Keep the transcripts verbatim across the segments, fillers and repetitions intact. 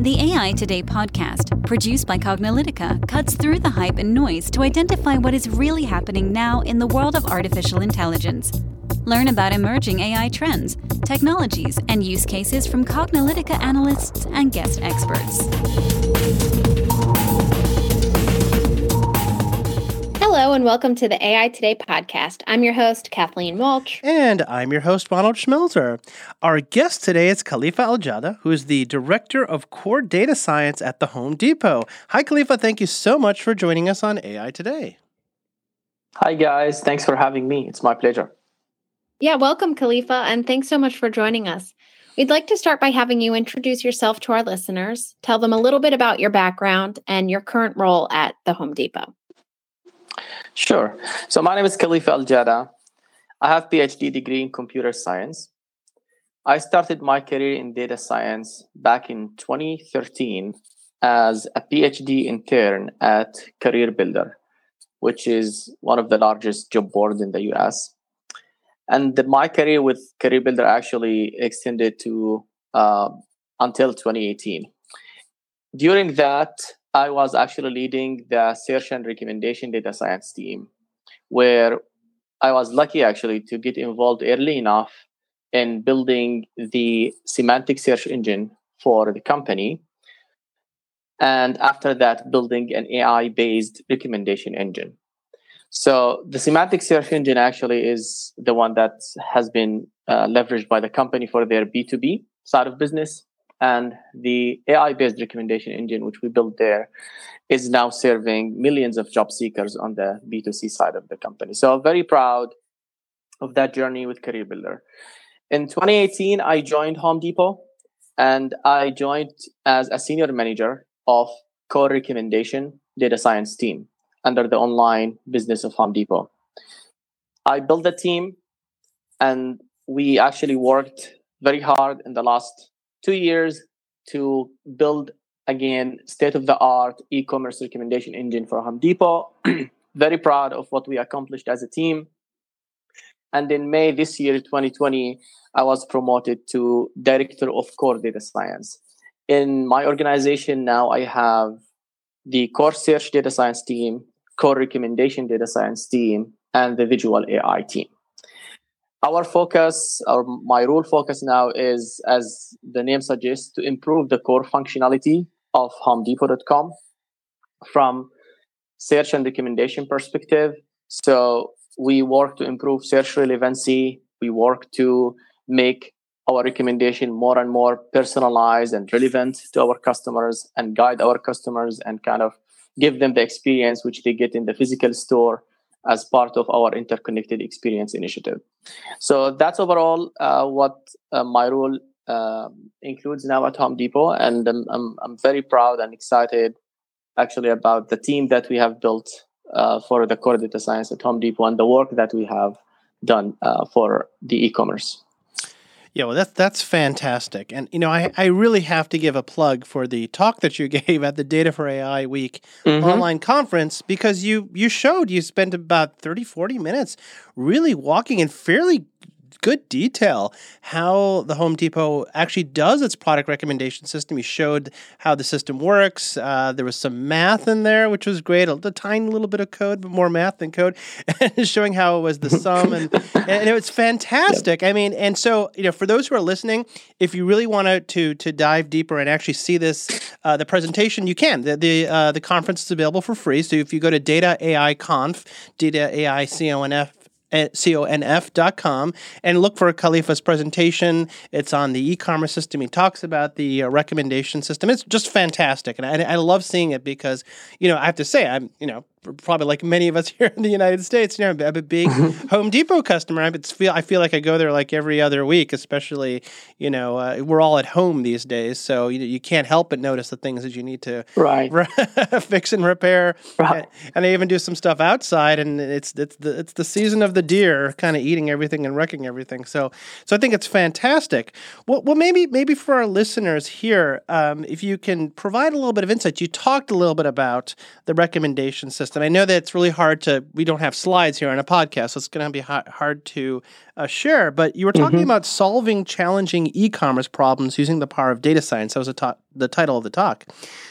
The A I Today podcast, produced by Cognilytica, cuts through the hype and noise to identify what is really happening now in the world of artificial intelligence. Learn about emerging A I trends, technologies, and use cases from Cognilytica analysts and guest experts. Hello and welcome to the A I Today podcast. I'm your host, Kathleen Mulch. And I'm your host, Ronald Schmelzer. Our guest today is Khalifa Al-Jadda, who is the Director of Core Data Science at The Home Depot. Hi, Khalifa. Thank you so much for joining us on A I Today. Hi, guys. Thanks for having me. It's my pleasure. Yeah, welcome, Khalifa, and thanks so much for joining us. We'd like to start by having you introduce yourself to our listeners, tell them a little bit about your background and your current role at The Home Depot. Sure. So my name is Khalifa Al-Jadda. I have a PhD degree in computer science. I started my career in data science back in twenty thirteen as a PhD intern at CareerBuilder, which is one of the largest job boards in the U S. And the, my career with CareerBuilder actually extended to uh, until twenty eighteen. During that, I was actually leading the search and recommendation data science team, where I was lucky actually to get involved early enough in building the semantic search engine for the company. And after that, building an A I-based recommendation engine. So the semantic search engine actually is the one that has been uh, leveraged by the company for their B two B side of business. And the A I-based recommendation engine, which we built there, is now serving millions of job seekers on the B two C side of the company. So I'm very proud of that journey with CareerBuilder. In twenty eighteen, I joined Home Depot, and I joined as a senior manager of core recommendation data science team under the online business of Home Depot. I built a team, and we actually worked very hard in the last two years to build, again, state-of-the-art e-commerce recommendation engine for Home Depot. Very proud of what we accomplished as a team. And in May this year, twenty twenty, I was promoted to Director of Core Data Science. In my organization now, I have the Core Search Data Science team, Core Recommendation Data Science team, and the Visual A I team. Our focus, or my role focus now is, as the name suggests, to improve the core functionality of home depot dot com from search and recommendation perspective. So we work to improve search relevancy. We work to make our recommendation more and more personalized and relevant to our customers and guide our customers and kind of give them the experience which they get in the physical store as part of our interconnected experience initiative. So that's overall uh, what uh, my role uh, includes now at Home Depot. And um, I'm, I'm very proud and excited actually about the team that we have built uh, for the core data science at Home Depot and the work that we have done uh, for the e-commerce. Yeah, well, that's, that's fantastic. And, you know, I, I really have to give a plug for the talk that you gave at the Data for A I Week mm-hmm. online conference, because you you showed you spent about thirty, forty minutes really walking in fairly good detail how the Home Depot actually does its product recommendation system. You showed how the system works. Uh, there was some math in there, which was great. A, a tiny little bit of code, but more math than code, and showing how it was the sum. And, and it was fantastic. Yep. I mean, and so, you know, for those who are listening, if you really want to to dive deeper and actually see this, uh, the presentation, you can. The the, uh, the conference is available for free. So if you go to Data A I Conf, Data AI C O N F, C O N F dot com and look for Khalifa's presentation. It's on the e-commerce system. He talks about the uh, recommendation system. It's just fantastic. And I, I love seeing it because, you know, I have to say, I'm, you know, probably like many of us here in the United States, you know, I'm a big Home Depot customer. I feel I feel like I go there like every other week, especially, you know, uh, we're all at home these days. So you, you can't help but notice the things that you need to right. re- fix and repair. Right. And, and I even do some stuff outside, and it's it's the, it's the season of the deer kind of eating everything and wrecking everything. So so I think it's fantastic. Well, well maybe, maybe for our listeners here, um, if you can provide a little bit of insight, you talked a little bit about the recommendation system. list. And I know that it's really hard to, we don't have slides here on a podcast, so it's going to be hard to uh, share. But you were talking mm-hmm. about solving challenging e-commerce problems using the power of data science. That was a ta- the title of the talk.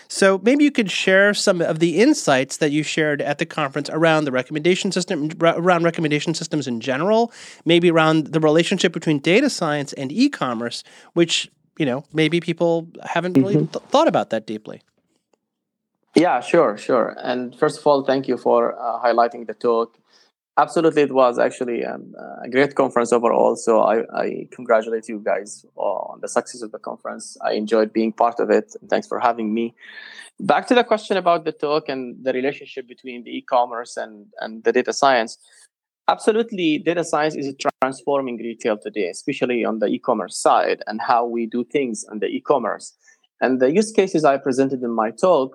So maybe you could share some of the insights that you shared at the conference around the recommendation system, around recommendation systems in general, maybe around the relationship between data science and e-commerce, which, you know, maybe people haven't really mm-hmm. th- thought about that deeply. Yeah, sure, sure. And first of all, thank you for uh, highlighting the talk. Absolutely, it was actually um, a great conference overall. So I, I congratulate you guys on the success of the conference. I enjoyed being part of it. Thanks for having me. Back to the question about the talk and the relationship between the e-commerce and, and the data science. Absolutely, data science is transforming retail today, especially on the e-commerce side and how we do things on the e-commerce. And the use cases I presented in my talk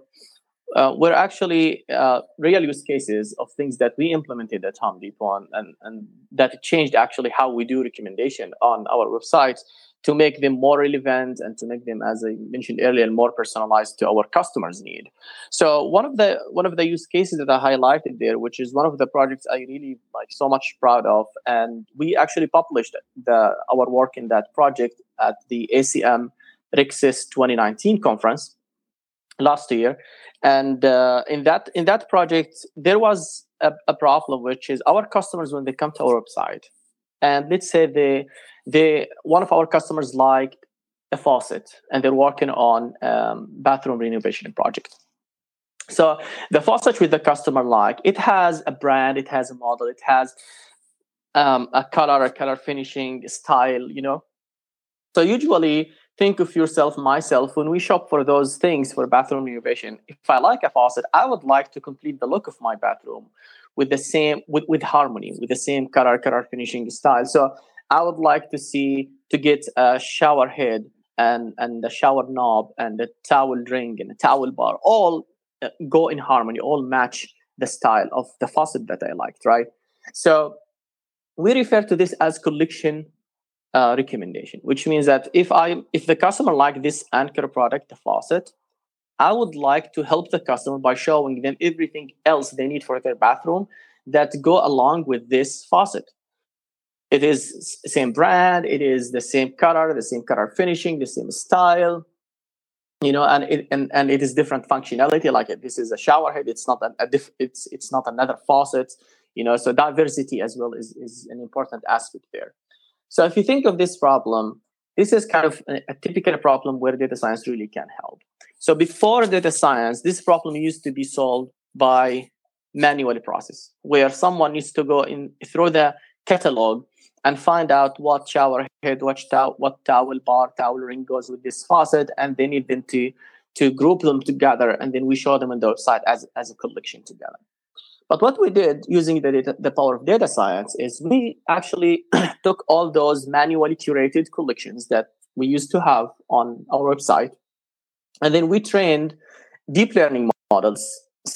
Uh, were actually uh, real use cases of things that we implemented at Home Depot and, and that changed actually how we do recommendation on our websites to make them more relevant and to make them, as I mentioned earlier, more personalized to our customers' need. So one of the one of the use cases that I highlighted there, which is one of the projects I really like so much proud of, and we actually published the our work in that project at the A C M RecSys twenty nineteen conference last year. And uh, in that in that project, there was a, a problem, which is our customers, when they come to our website, and let's say they they one of our customers liked a faucet, and they're working on um, bathroom renovation project. So the faucet with the customer like, it has a brand, it has a model, it has um, a color, a color finishing style, you know. So usually, think of yourself, myself, when we shop for those things for bathroom renovation, if I like a faucet, I would like to complete the look of my bathroom with the same, with, with harmony, with the same color, color finishing style. So I would like to see, to get a shower head and, and a shower knob and a towel ring and a towel bar, all go in harmony, all match the style of the faucet that I liked, right? So we refer to this as collection Uh, recommendation, which means that if I if the customer likes this anchor product, the faucet, I would like to help the customer by showing them everything else they need for their bathroom that go along with this faucet. It is same brand, it is the same color, the same color finishing, the same style, you know, and it and, and it is different functionality. Like this is a shower head, it's not an, a diff, it's it's not another faucet, you know. So diversity as well is is an important aspect there. So if you think of this problem, this is kind of a typical problem where data science really can help. So before data science, this problem used to be solved by manual process, where someone needs to go in through the catalog and find out what shower head, what, tow- what towel bar, towel ring goes with this faucet, and they need them to, to group them together, and then we show them on the website as, as a collection together. But what we did using the, data, the power of data science is we actually took all those manually curated collections that we used to have on our website, and then we trained deep learning models,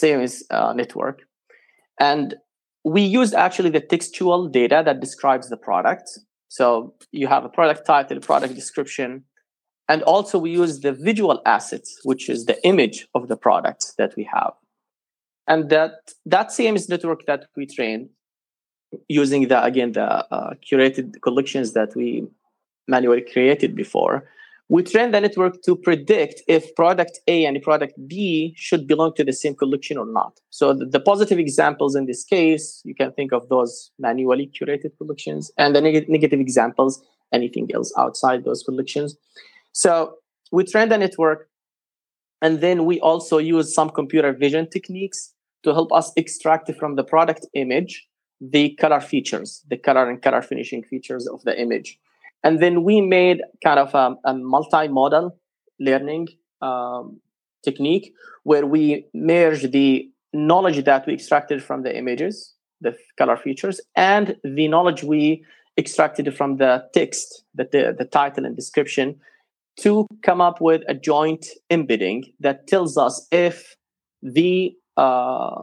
same as uh, network, and we used actually the textual data that describes the product. So you have a product title, product description, and also we use the visual assets, which is the image of the product that we have. And that that C M S network that we train using the again the uh, curated collections that we manually created before, we train the network to predict if product A and product B should belong to the same collection or not. So the, the positive examples in this case, you can think of those manually curated collections, and the neg- negative examples, anything else outside those collections. So we train the network. And then we also use some computer vision techniques to help us extract from the product image the color features, the color and color finishing features of the image. And then we made kind of a, a multimodal learning um, technique where we merge the knowledge that we extracted from the images, the color features, and the knowledge we extracted from the text, the, the, the title and description, to come up with a joint embedding that tells us if the uh,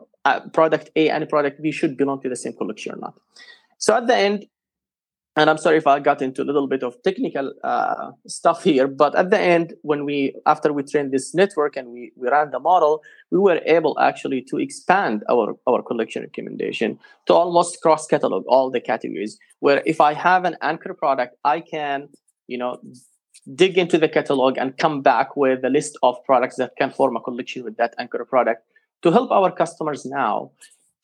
product A and product B should belong to the same collection or not. So at the end, And I'm sorry if I got into a little bit of technical uh, stuff here, but at the end, when we after we trained this network and we, we ran the model, we were able actually to expand our, our collection recommendation to almost cross-catalog all the categories, where if I have an anchor product, I can, you know, dig into the catalog and come back with a list of products that can form a collection with that anchor product to help our customers now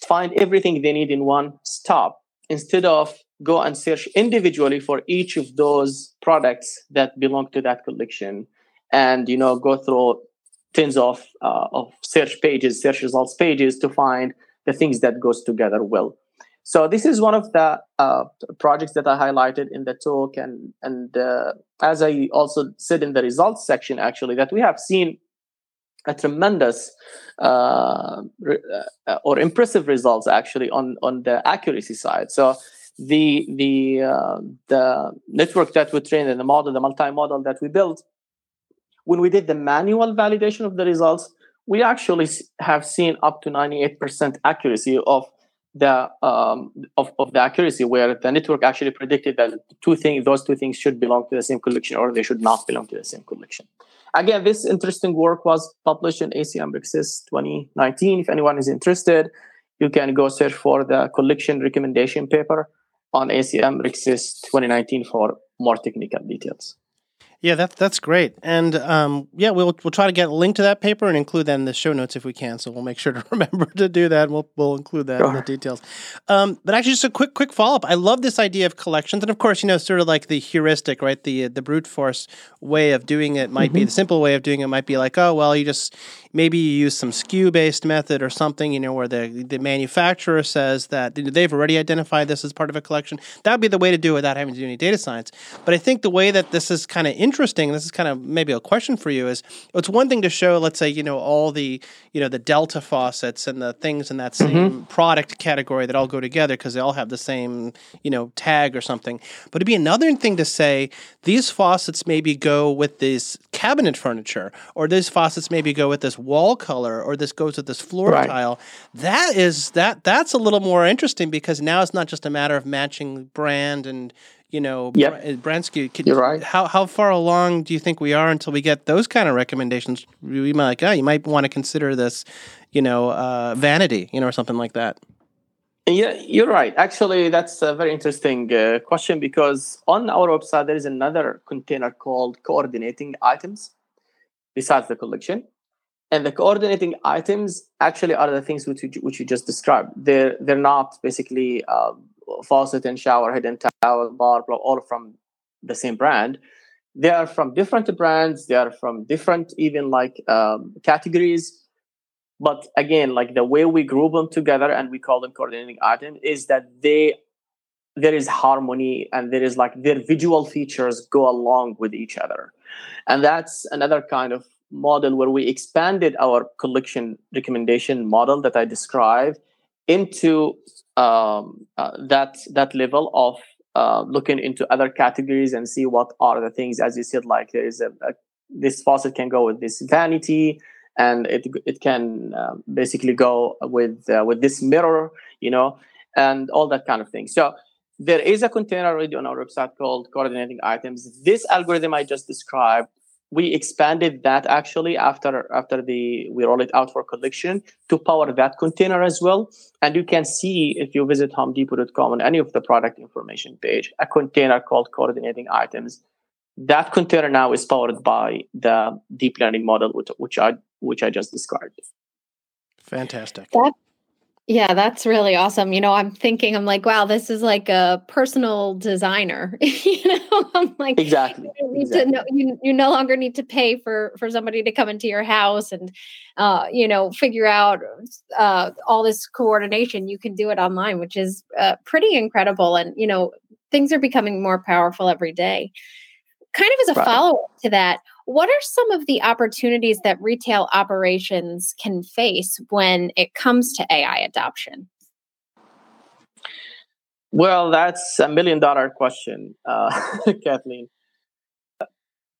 find everything they need in one stop, instead of go and search individually for each of those products that belong to that collection and, you know, go through tens of, uh, of search pages, search results pages to find the things that goes together well. So this is one of the uh, projects that I highlighted in the talk. And, and uh, as I also said in the results section, actually, that we have seen a tremendous uh, re- or impressive results, actually, on, on the accuracy side. So the the uh, the network that we trained and the model, the multi-model that we built, when we did the manual validation of the results, we actually have seen up to ninety-eight percent accuracy of the um, of, of the accuracy where the network actually predicted that two things, those two things should belong to the same collection or they should not belong to the same collection. Again, this interesting work was published in A C M RecSys twenty nineteen. If anyone is interested, you can go search for the collection recommendation paper on A C M RecSys twenty nineteen for more technical details. Yeah, that, that's great. And um, yeah, we'll we'll try to get a link to that paper and include that in the show notes if we can. So we'll make sure to remember to do that. And we'll we'll include that sure. in the details. Um, but actually, just a quick quick follow-up. I love this idea of collections. And of course, you know, sort of like the heuristic, right? The the brute force way of doing it might mm-hmm. be, the simple way of doing it might be like, oh, well, you just, maybe you use some S K U-based method or something, you know, where the, the manufacturer says that they've already identified this as part of a collection. That would be the way to do it without having to do any data science. But I think the way that this is kind of interesting, this is kind of maybe a question for you, is it's one thing to show, let's say, you know, all the, you know, the Delta faucets and the things in that same mm-hmm. product category that all go together because they all have the same, you know, tag or something. But it'd be another thing to say these faucets maybe go with this cabinet furniture, or these faucets maybe go with this wall color, or this goes with this floor right. tile. That is that that's a little more interesting because now it's not just a matter of matching brand and, you know, yep. Bransky, could, you're right. How how far along do you think we are until we get those kind of recommendations? We might like, oh, you might want to consider this, you know, uh, vanity, you know, or something like that. Yeah, you're right. Actually, that's a very interesting uh, question because on our website there is another container called coordinating items besides the collection, and the coordinating items actually are the things which you, which you just described. They're they're not basically. Uh, faucet and shower head and towel bar, all from the same brand. They are from different brands. They are from different even like um, categories. But again, like the way we group them together and we call them coordinating item is that they there is harmony and there is like their visual features go along with each other. And that's another kind of model where we expanded our collection recommendation model that I described into Um, uh, that that level of uh, looking into other categories and see what are the things, as you said, like there is a, a this faucet can go with this vanity, and it it can uh, basically go with uh, with this mirror, you know, and all that kind of thing. So there is a container already on our website called coordinating items. This algorithm I just described, we expanded that actually after after the we roll it out for collection to power that container as well. And you can see if you visit home depot dot com on any of the product information page, a container called coordinating items. That container now is powered by the deep learning model, which, which I which I just described. Fantastic. That, yeah, that's really awesome. You know, I'm thinking, I'm like, wow, this is like a personal designer. you know, I'm like, exactly. You don't need exactly. to know, you, you no longer need to pay for, for somebody to come into your house and, uh, you know, figure out uh, all this coordination. You can do it online, which is uh, pretty incredible. And, you know, things are becoming more powerful every day. Kind of as a right. follow-up to that, what are some of the opportunities that retail operations can face when it comes to A I adoption? Well, that's a million-dollar question, uh, Kathleen.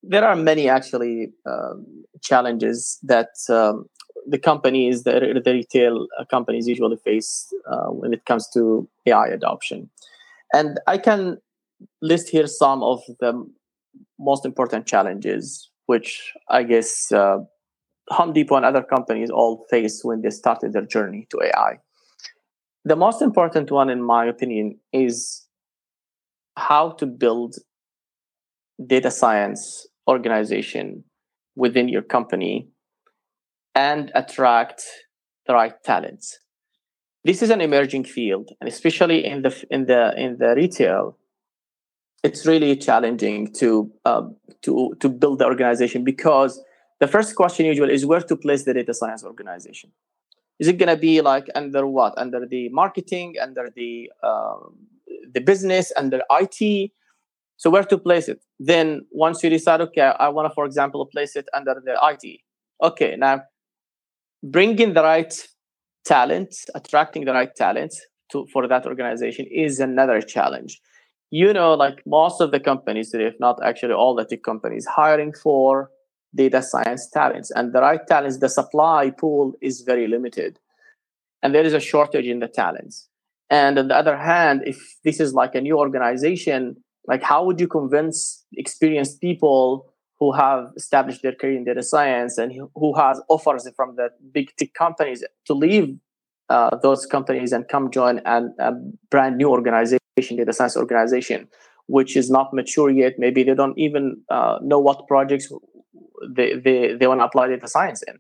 There are many, actually, um, challenges that um, the companies, the, the retail companies usually face uh, when it comes to A I adoption. And I can list here some of the most important challenges, which I guess uh, Home Depot and other companies all faced when they started their journey to A I. The most important one, in my opinion, is how to build data science organization within your company and attract the right talents. This is an emerging field, and especially in the in the in the retail, it's really challenging to uh, to to build the organization, because the first question usually is where to place the data science organization. Is it going to be like under what? Under the marketing, under the uh, the business, under I T? So where to place it? Then once you decide, okay, I want to, for example, place it under the I T. Okay, now bring in the right talent, attracting the right talent to for that organization is another challenge. You know, like most of the companies today, if not actually all the tech companies, hiring for data science talents, and the right talents, the supply pool is very limited, and there is a shortage in the talents. And on the other hand, if this is like a new organization, like how would you convince experienced people who have established their career in data science and who has offers from the big tech companies to leave uh, those companies and come join an, a brand new organization, data science organization, which is not mature yet. Maybe they don't even uh, know what projects they, they, they want to apply data science in.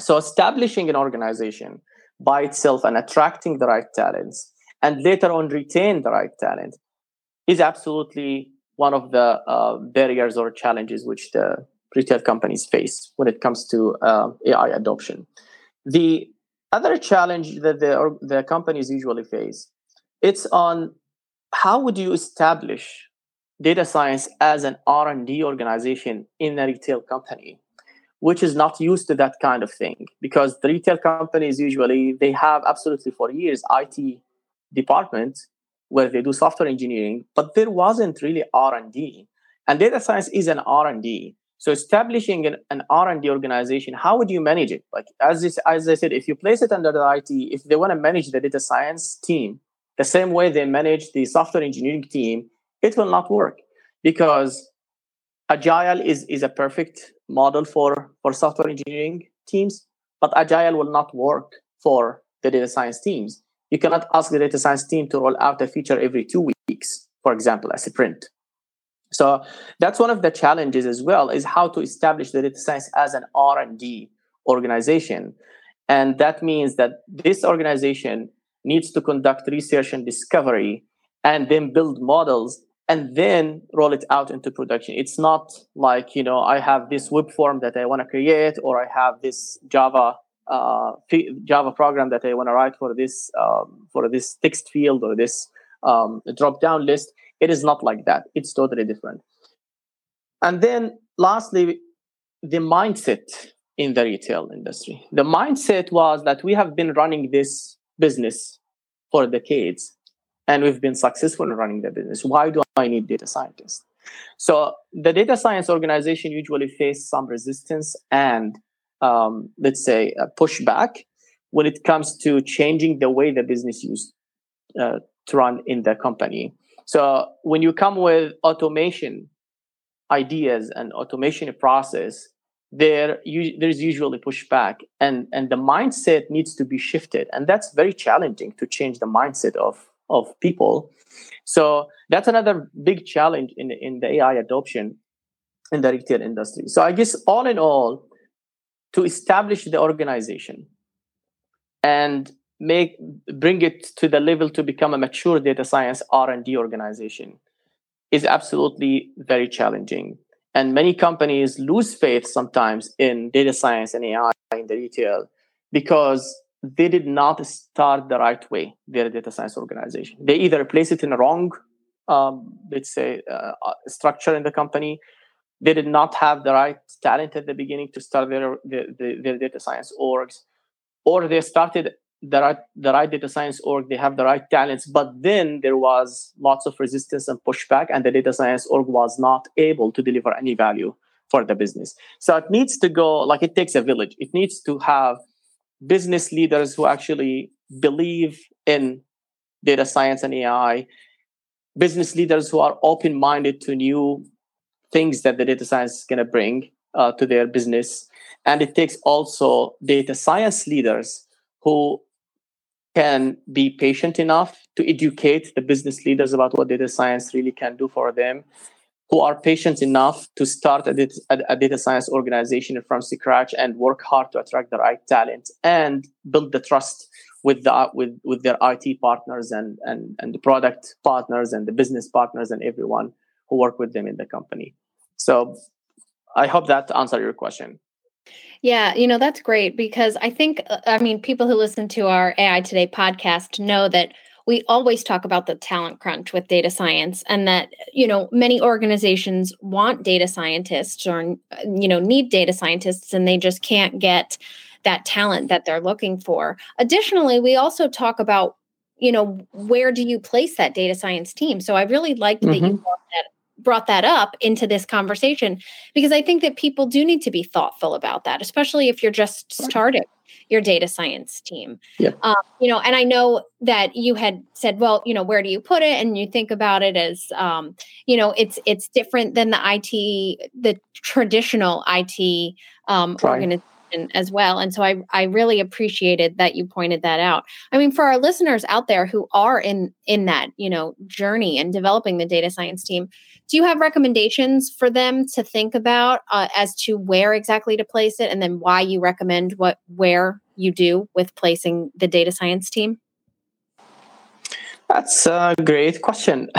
So establishing an organization by itself and attracting the right talents, and later on retain the right talent, is absolutely one of the uh, barriers or challenges which the retail companies face when it comes to uh, A I adoption. The other challenge that the, the companies usually face, it's on how would you establish data science as an R and D organization in a retail company, which is not used to that kind of thing, because the retail companies usually, they have absolutely for years I T departments where they do software engineering, but there wasn't really R and D. And data science is an R and D. So establishing an, an R and D organization, how would you manage it? Like as, this, as I said, if you place it under the I T, if they want to manage the data science team the same way they manage the software engineering team, it will not work, because Agile is, is a perfect model for, for software engineering teams, but Agile will not work for the data science teams. You cannot ask the data science team to roll out a feature every two weeks, for example, as a sprint. So that's one of the challenges as well, is how to establish the data science as an R and D organization. And that means that this organization needs to conduct research and discovery and then build models and then roll it out into production. It's not like, you know, I have this web form that I want to create, or I have this Java Uh, p- Java program that I want to write for this um, for this text field or this um, drop-down list. It is not like that. It's totally different. And then lastly, the mindset in the retail industry. The mindset was that we have been running this business for decades, and we've been successful in running the business. Why do I need data scientists? So the data science organization usually faced some resistance and Um, let's say, a pushback when it comes to changing the way the business used uh, to run in the company. So when you come with automation ideas and automation process, there you, there's usually pushback, and, and the mindset needs to be shifted. And that's very challenging to change the mindset of, of people. So that's another big challenge in, in the A I adoption in the retail industry. So I guess all in all, to establish the organization and make bring it to the level to become a mature data science R and D organization is absolutely very challenging. And many companies lose faith sometimes in data science and A I in the retail because they did not start the right way, their data science organization. They either place it in the wrong, um, let's say, uh, structure in the company. They did not have the right talent at the beginning to start their, their, their data science orgs, or they started the right, the right data science org, they have the right talents, but then there was lots of resistance and pushback, and the data science org was not able to deliver any value for the business. So it needs to go, like it takes a village. It needs to have business leaders who actually believe in data science and A I, business leaders who are open-minded to new things that the data science is going to bring uh, to their business. And it takes also data science leaders who can be patient enough to educate the business leaders about what data science really can do for them, who are patient enough to start a data, a data science organization from scratch and work hard to attract the right talent and build the trust with the with, with their I T partners and, and, and the product partners and the business partners and everyone who work with them in the company. So I hope that answered your question. Yeah, you know, that's great because I think, I mean, people who listen to our A I Today podcast know that we always talk about the talent crunch with data science and that, you know, many organizations want data scientists or, you know, need data scientists and they just can't get that talent that they're looking for. Additionally, we also talk about, you know, where do you place that data science team? So I really liked mm-hmm. that you brought that brought that up into this conversation, because I think that people do need to be thoughtful about that, especially if you're just starting your data science team. Yeah. Um, you know, and I know that you had said, well, you know, where do you put it? And you think about it as, um, you know, it's it's different than the I T, the traditional I T um, organization as well. And so I, I really appreciated that you pointed that out. I mean, for our listeners out there who are in, in that, you know, journey and developing the data science team, do you have recommendations for them to think about uh, as to where exactly to place it and then why you recommend what, where you do with placing the data science team? That's a great question.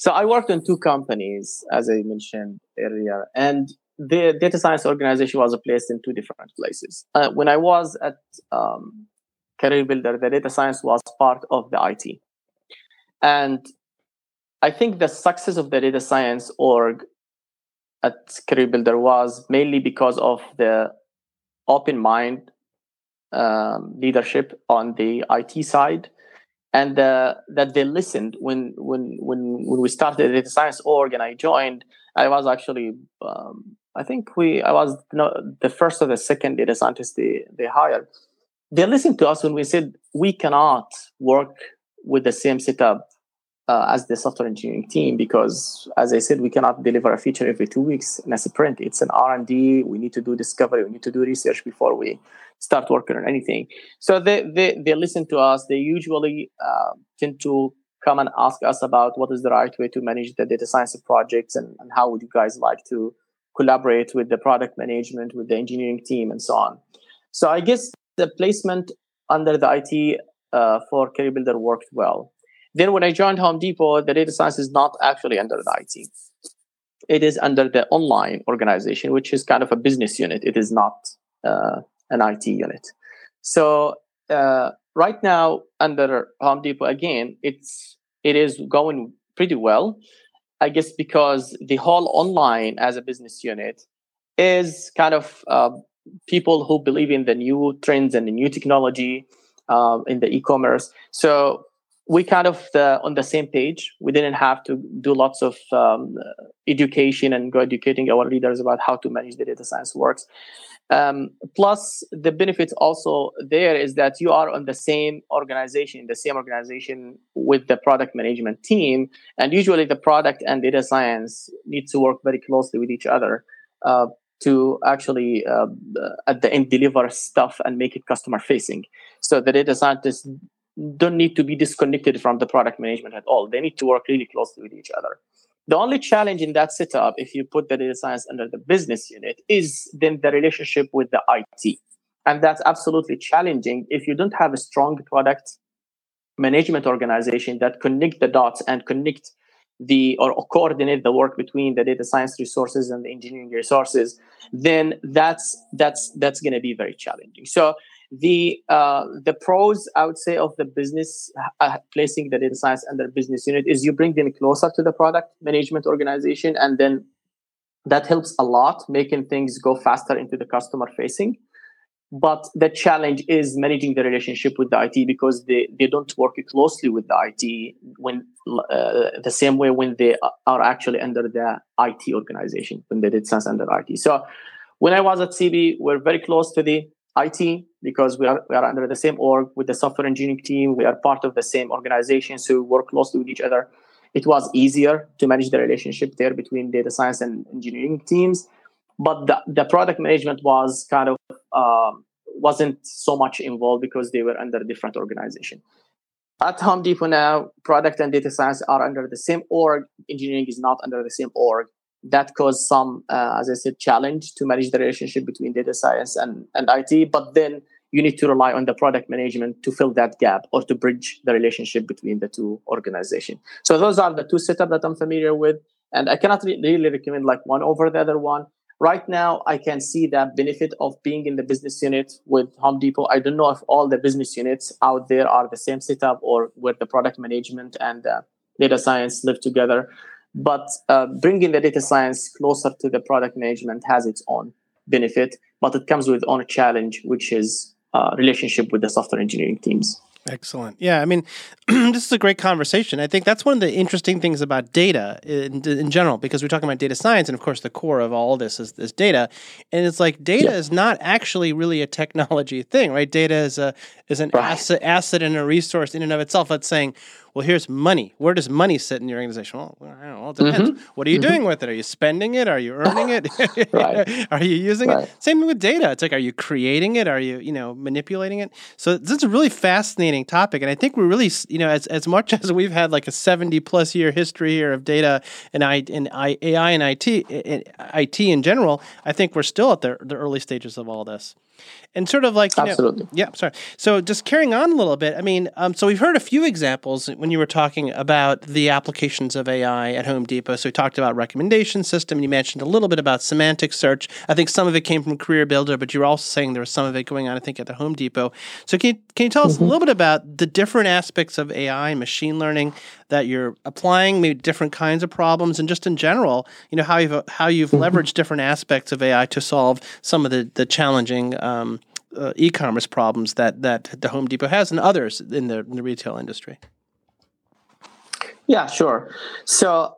So I worked in two companies, as I mentioned earlier, and the data science organization was placed in two different places. Uh, when I was at um, CareerBuilder, the data science was part of the I T. And I think the success of the data science org at CareerBuilder was mainly because of the open mind um, leadership on the I T side, and the, that they listened. When when when when we started the data science org and I joined, I was actually. Um, I think we, I was no, the first or the second data scientist they, they hired. They listened to us when we said we cannot work with the same setup uh, as the software engineering team because, as I said, we cannot deliver a feature every two weeks in a sprint. It's an R and D. We need to do discovery. We need to do research before we start working on anything. So they they, they listen to us. They usually uh, tend to come and ask us about what is the right way to manage the data science projects and, and how would you guys like to collaborate with the product management, with the engineering team, and so on. So I guess the placement under the I T uh, for CareerBuilder worked well. Then when I joined Home Depot, the data science is not actually under the I T. It is under the online organization, which is kind of a business unit. It is not uh, an I T unit. So uh, right now under Home Depot, again, it's it is going pretty well, I guess, because the whole online as a business unit is kind of uh, people who believe in the new trends and the new technology uh, in the e-commerce. So we kind of uh, on the same page. We didn't have to do lots of um, education and go educating our leaders about how to manage the data science works. Um, plus, the benefits also there is that you are on the same organization, the same organization with the product management team. And usually the product and data science need to work very closely with each other uh, to actually, uh, at the end, deliver stuff and make it customer facing. So the data scientists don't need to be disconnected from the product management at all. They need to work really closely with each other. The only challenge in that setup, if you put the data science under the business unit, is then the relationship with the I T. And that's absolutely challenging if you don't have a strong product management organization that connect the dots and connect the or coordinate the work between the data science resources and the engineering resources, then that's that's that's going to be very challenging. So the uh, the pros, I would say, of the business uh, placing the data science under business unit is you bring them closer to the product management organization, and then that helps a lot making things go faster into the customer facing. But the challenge is managing the relationship with the I T because they, they don't work closely with the I T when uh, the same way when they are actually under the I T organization, when they did science under I T. So when I was at C B, we're very close to the I T because we are we are under the same org with the software engineering team. We are part of the same organization, so we work closely with each other. It was easier to manage the relationship there between data science and engineering teams. But the, the product management was kind of um, wasn't so much involved because they were under a different organization. At Home Depot now, product and data science are under the same org. Engineering is not under the same org. That caused some, uh, as I said, challenge to manage the relationship between data science and, and I T. But then you need to rely on the product management to fill that gap or to bridge the relationship between the two organizations. So those are the two setups that I'm familiar with. And I cannot re- really recommend like one over the other one. Right now, I can see that benefit of being in the business unit with Home Depot. I don't know if all the business units out there are the same setup or where the product management and uh, data science live together. But uh, bringing the data science closer to the product management has its own benefit, but it comes with its own challenge, which is uh, relationship with the software engineering teams. Excellent. Yeah, I mean, this is a great conversation. I think that's one of the interesting things about data in, in general, because we're talking about data science, and of course, the core of all this is, is data. And it's like data yeah. is not actually really a technology thing, right? Data is a is an right. asset, asset and a resource in and of itself. That's saying, well, here's money. Where does money sit in your organization? Well, I don't know. It depends. Mm-hmm. What are you mm-hmm. doing with it? Are you spending it? Are you earning it? right. Are you using right. it? Same with data. It's like, are you creating it? Are you, you know, manipulating it? So this is a really fascinating topic. And I think we're really, you know, as, as much as we've had like a seventy plus year history here of data and, I, and I, A I and I T, and I T in general, I think we're still at the, the early stages of all this. And sort of like, you Absolutely. know, yeah, sorry. So just carrying on a little bit, I mean, um, so we've heard a few examples when you were talking about the applications of A I at Home Depot. So we talked about recommendation system, and you mentioned a little bit about semantic search. I think some of it came from CareerBuilder, but you were also saying there was some of it going on, I think, at the Home Depot. So can you, can you tell mm-hmm. us a little bit about the different aspects of A I and machine learning that you're applying, maybe different kinds of problems, and just in general, you know, how you've, how you've mm-hmm. leveraged different aspects of A I to solve some of the, the challenging um, uh, e-commerce problems that, that the Home Depot has and others in the, in the retail industry? Yeah, sure. So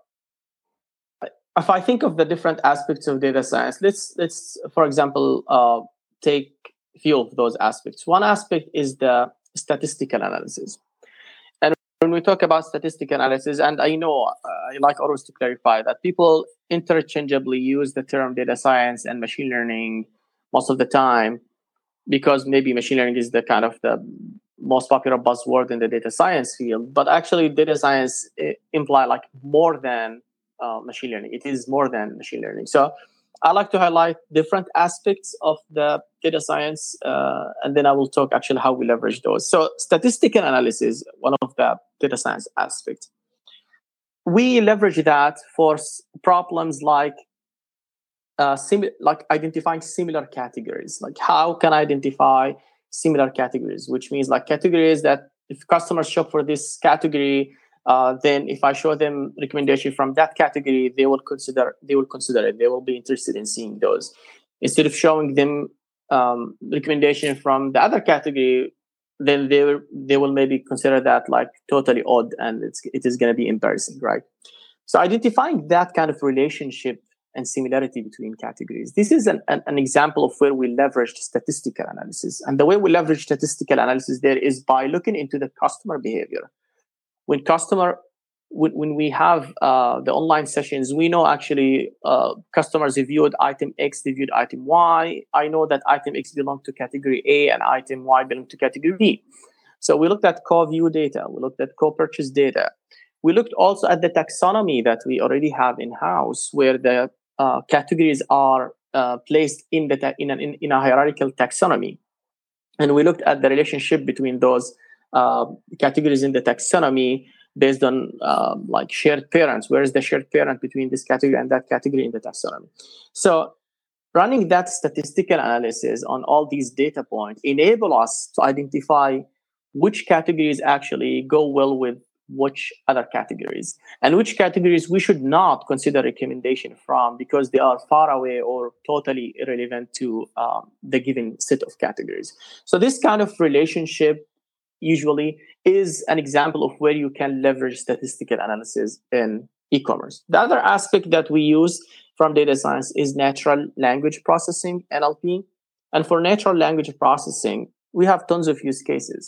if I think of the different aspects of data science, let's, let's for example, uh, take a few of those aspects. One aspect is the statistical analysis. When we talk about statistical analysis, and I know uh, I like always to clarify that people interchangeably use the term data science and machine learning most of the time, because maybe machine learning is the kind of the most popular buzzword in the data science field. But actually, data science imply like more than uh, machine learning. It is more than machine learning. So I like to highlight different aspects of the data science, uh, and then I will talk actually how we leverage those. So statistical analysis, one of the data science aspects. We leverage that for s- problems like uh, sim- like identifying similar categories. Like how can I identify similar categories, which means like categories that if customers shop for this category, uh, then if I show them recommendation from that category, they will consider they will consider it. They will be interested in seeing those. Instead of showing them um, recommendation from the other category, then they will, they will maybe consider that like totally odd, and it's, it is going to be embarrassing, right? So identifying that kind of relationship and similarity between categories. This is an, an, an example of where we leveraged statistical analysis. And the way we leverage statistical analysis there is by looking into the customer behavior. When customer, when, when we have uh, the online sessions, we know actually uh, customers reviewed item X, reviewed item Y. I know that item X belonged to category A and item Y belonged to category B. So we looked at co-view data. We looked at co-purchase data. We looked also at the taxonomy that we already have in-house, where the uh, categories are uh, placed in the ta- in, an, in in a hierarchical taxonomy, and we looked at the relationship between those Uh, categories in the taxonomy based on uh, like shared parents. Where is the shared parent between this category and that category in the taxonomy? So running that statistical analysis on all these data points enable us to identify which categories actually go well with which other categories and which categories we should not consider recommendation from because they are far away or totally irrelevant to um, the given set of categories. So this kind of relationship usually is an example of where you can leverage statistical analysis in e-commerce. The other aspect that we use from data science is natural language processing, N L P. And for natural language processing, we have tons of use cases.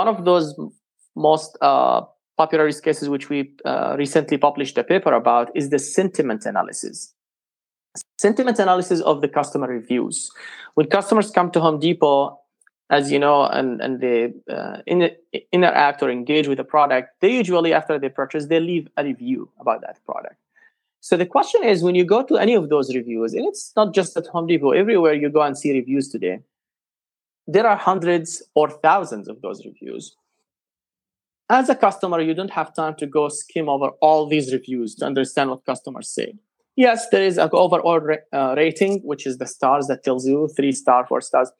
One of those most uh, popular use cases, which we uh, recently published a paper about, is the sentiment analysis. Sentiment analysis of the customer reviews. When customers come to Home Depot, as you know, and, and they uh, in, interact or engage with a product, they usually, after they purchase, they leave a review about that product. So the question is, when you go to any of those reviews, and it's not just at Home Depot, everywhere you go and see reviews today, there are hundreds or thousands of those reviews. As a customer, you don't have time to go skim over all these reviews to understand what customers say. Yes, there is an overall uh, rating, which is the stars that tells you three star, four stars.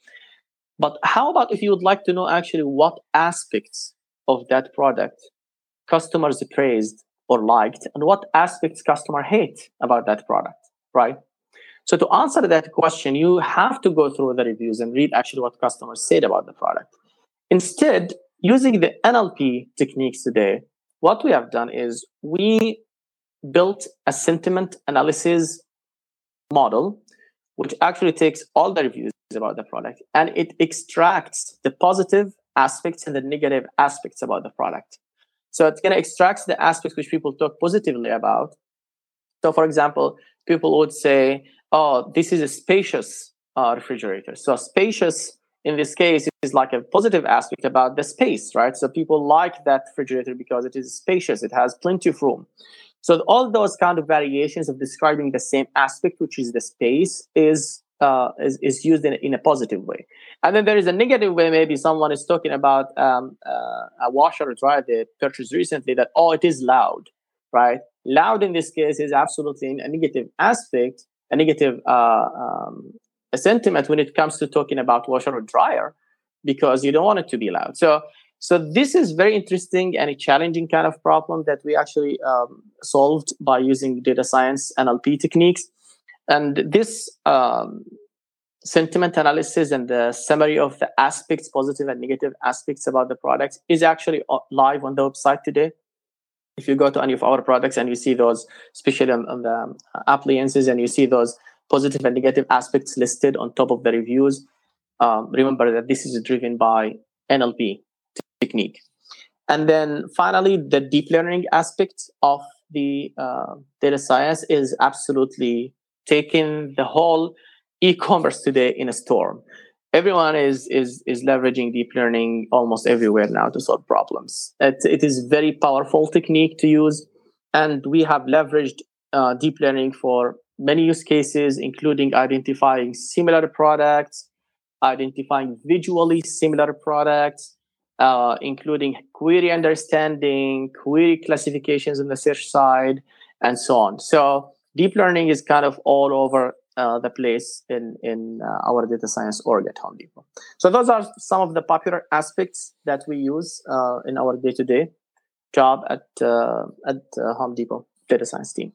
But how about if you would like to know actually what aspects of that product customers praised or liked, and what aspects customer hate about that product, right? So to answer that question, you have to go through the reviews and read actually what customers said about the product. Instead, using the N L P techniques today, what we have done is we built a sentiment analysis model, which actually takes all the reviews about the product, and it extracts the positive aspects and the negative aspects about the product. So it's going to extract the aspects which people talk positively about. So, for example, people would say, oh, this is a spacious uh, refrigerator. So spacious, in this case, is like a positive aspect about the space, right? So people like that refrigerator because it is spacious. It has plenty of room. So all those kind of variations of describing the same aspect, which is the space, is uh, is, is used in, in a positive way. And then there is a negative way. Maybe someone is talking about um, uh, a washer or dryer they purchased recently that, oh, it is loud, right? Loud in this case is absolutely a negative aspect, a negative uh, um, a sentiment when it comes to talking about washer or dryer, because you don't want it to be loud. So So this is very interesting and a challenging kind of problem that we actually um, solved by using data science N L P techniques. And this um, sentiment analysis and the summary of the aspects, positive and negative aspects about the products, is actually live on the website today. If you go to any of our products and you see those, especially on, on the appliances, and you see those positive and negative aspects listed on top of the reviews, um, remember that this is driven by N L P technique. And then finally, the deep learning aspect of the uh, data science is absolutely taking the whole e-commerce today in a storm. Everyone is is is leveraging deep learning almost everywhere now to solve problems. It, it is very powerful technique to use, and we have leveraged uh, deep learning for many use cases, including identifying similar products, identifying visually similar products, Uh, including query understanding, query classifications on the search side, and so on. So deep learning is kind of all over uh, the place in, in uh, our data science org at Home Depot. So those are some of the popular aspects that we use uh, in our day-to-day job at, uh, at uh, Home Depot data science team.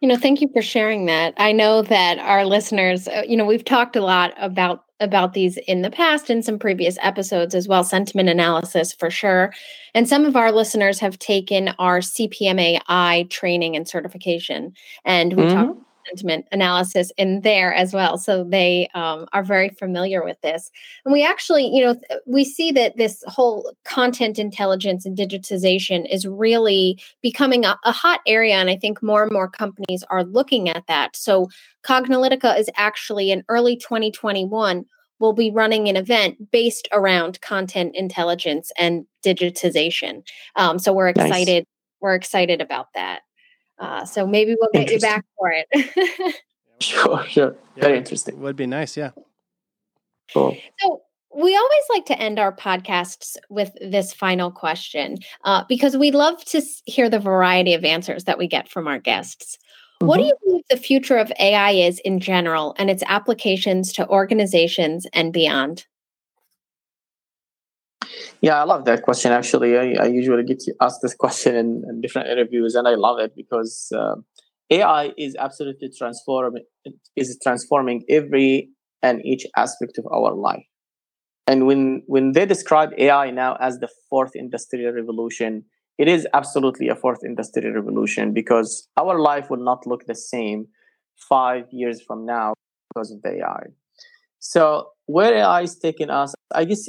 You know, thank you for sharing that. I know that our listeners, you know, we've talked a lot about about these in the past in some previous episodes as well, sentiment analysis for sure. And some of our listeners have taken our C P M A I training and certification, and we mm-hmm. talked about sentiment analysis in there as well. So they um, are very familiar with this. And we actually, you know, we see that this whole content intelligence and digitization is really becoming a, a hot area. And I think more and more companies are looking at that. So Cognilytica is actually, in early twenty twenty-one, will be running an event based around content intelligence and digitization. Um, so we're excited. Nice. We're excited about that. Uh, so maybe we'll get you back for it. Sure, sure. Yeah, very interesting. Would be nice, yeah. Cool. So we always like to end our podcasts with this final question uh, because we love to hear the variety of answers that we get from our guests. Mm-hmm. What do you believe the future of A I is in general and its applications to organizations and beyond? Yeah, I love that question, actually. I, I usually get asked this question in, in different interviews, and I love it because uh, A I is absolutely transform is transforming every and each aspect of our life. And when, when they describe A I now as the fourth industrial revolution, it is absolutely a fourth industrial revolution, because our life will not look the same five years from now because of the A I. So where A I is taking us, I guess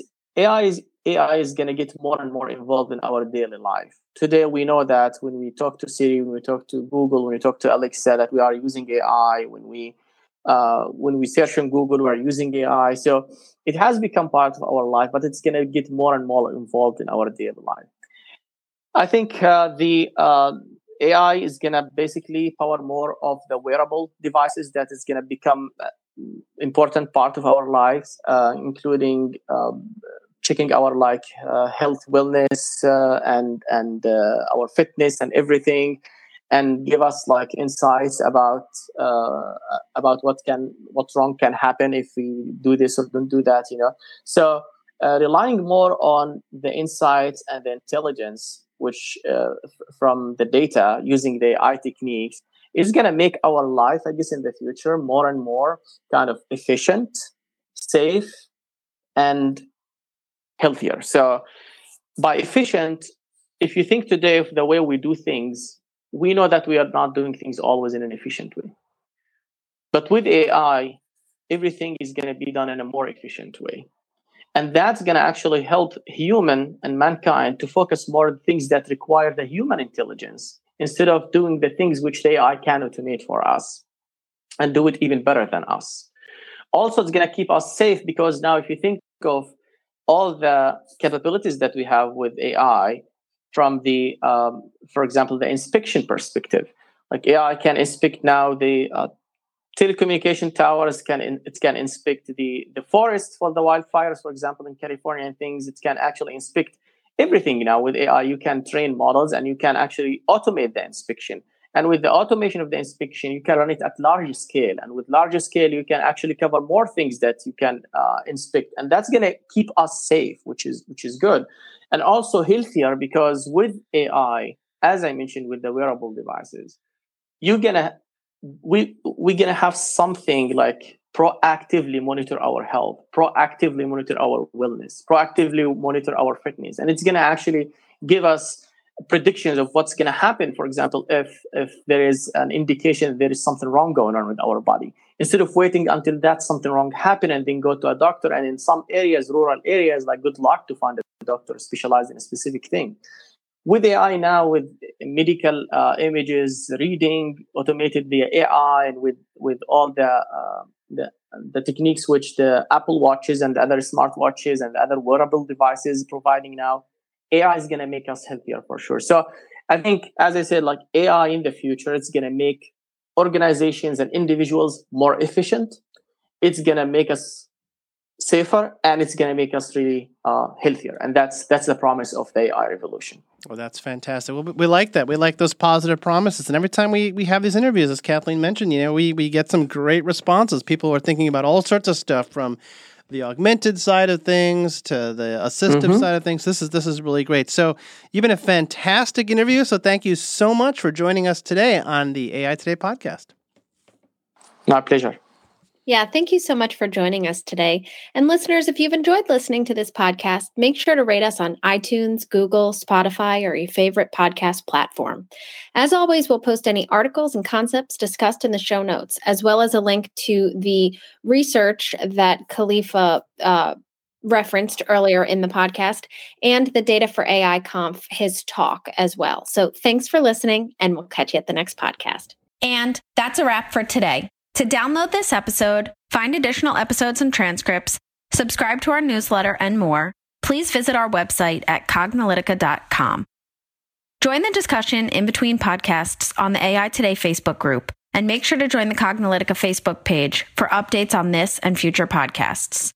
A I is A I is going to get more and more involved in our daily life. Today, we know that when we talk to Siri, when we talk to Google, when we talk to Alexa, that we are using A I. When we uh, when we search on Google, we are using A I. So it has become part of our life, but it's going to get more and more involved in our daily life. I think uh, the uh, A I is going to basically power more of the wearable devices that is going to become an important part of our lives, uh, including um, checking our like uh, health, wellness, uh, and and uh, our fitness and everything, and give us like insights about uh, about what can what's wrong can happen if we do this or don't do that. You know, so uh, relying more on the insights and the intelligence which uh, f- from the data using the A I techniques is going to make our life, I guess, in the future more and more kind of efficient, safe, and healthier. So by efficient, if you think today of the way we do things, we know that we are not doing things always in an efficient way. But with A I, everything is going to be done in a more efficient way. And that's going to actually help human and mankind to focus more on things that require the human intelligence instead of doing the things which the A I can automate for us and do it even better than us. Also, it's going to keep us safe because now if you think of all the capabilities that we have with A I from the, um, for example, the inspection perspective, like A I can inspect now the uh, telecommunication towers, can in, it can inspect the, the forest for the wildfires, for example, in California and things. It can actually inspect everything now with A I. You can train models and you can actually automate the inspection. And with the automation of the inspection, you can run it at larger scale. And with larger scale, you can actually cover more things that you can uh, inspect. And that's going to keep us safe, which is which is good. And also healthier because with A I, as I mentioned, with the wearable devices, you're going to We, we're going to have something like proactively monitor our health, proactively monitor our wellness, proactively monitor our fitness. And it's going to actually give us predictions of what's going to happen. For example, if if there is an indication there is something wrong going on with our body, instead of waiting until that something wrong happened and then go to a doctor. And in some areas, rural areas, like good luck to find a doctor specialized in a specific thing. With A I now, with medical uh, images, reading, automated via A I, and with, with all the, uh, the the techniques which the Apple watches and the other smartwatches and the other wearable devices providing now, A I is going to make us healthier for sure. So I think, as I said, like A I in the future, it's going to make organizations and individuals more efficient. It's going to make us safer, and it's going to make us really uh, healthier. And that's that's the promise of the A I revolution. Well, that's fantastic. Well, we like that. We like those positive promises. And every time we, we have these interviews, as Kathleen mentioned, you know, we, we get some great responses. People are thinking about all sorts of stuff from the augmented side of things to the assistive mm-hmm. side of things. This is this is really great. So you've been a fantastic interview. So thank you so much for joining us today on the A I Today podcast. My pleasure. Yeah, thank you so much for joining us today. And listeners, if you've enjoyed listening to this podcast, make sure to rate us on iTunes, Google, Spotify, or your favorite podcast platform. As always, we'll post any articles and concepts discussed in the show notes, as well as a link to the research that Khalifa uh, referenced earlier in the podcast and the Data for A I Conf, his talk as well. So thanks for listening, and we'll catch you at the next podcast. And that's a wrap for today. To download this episode, find additional episodes and transcripts, subscribe to our newsletter, and more, please visit our website at Cognilytica dot com. Join the discussion in between podcasts on the A I Today Facebook group, and make sure to join the Cognilytica Facebook page for updates on this and future podcasts.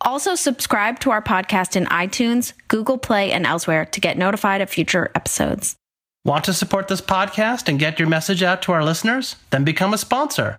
Also, subscribe to our podcast in iTunes, Google Play, and elsewhere to get notified of future episodes. Want to support this podcast and get your message out to our listeners? Then become a sponsor.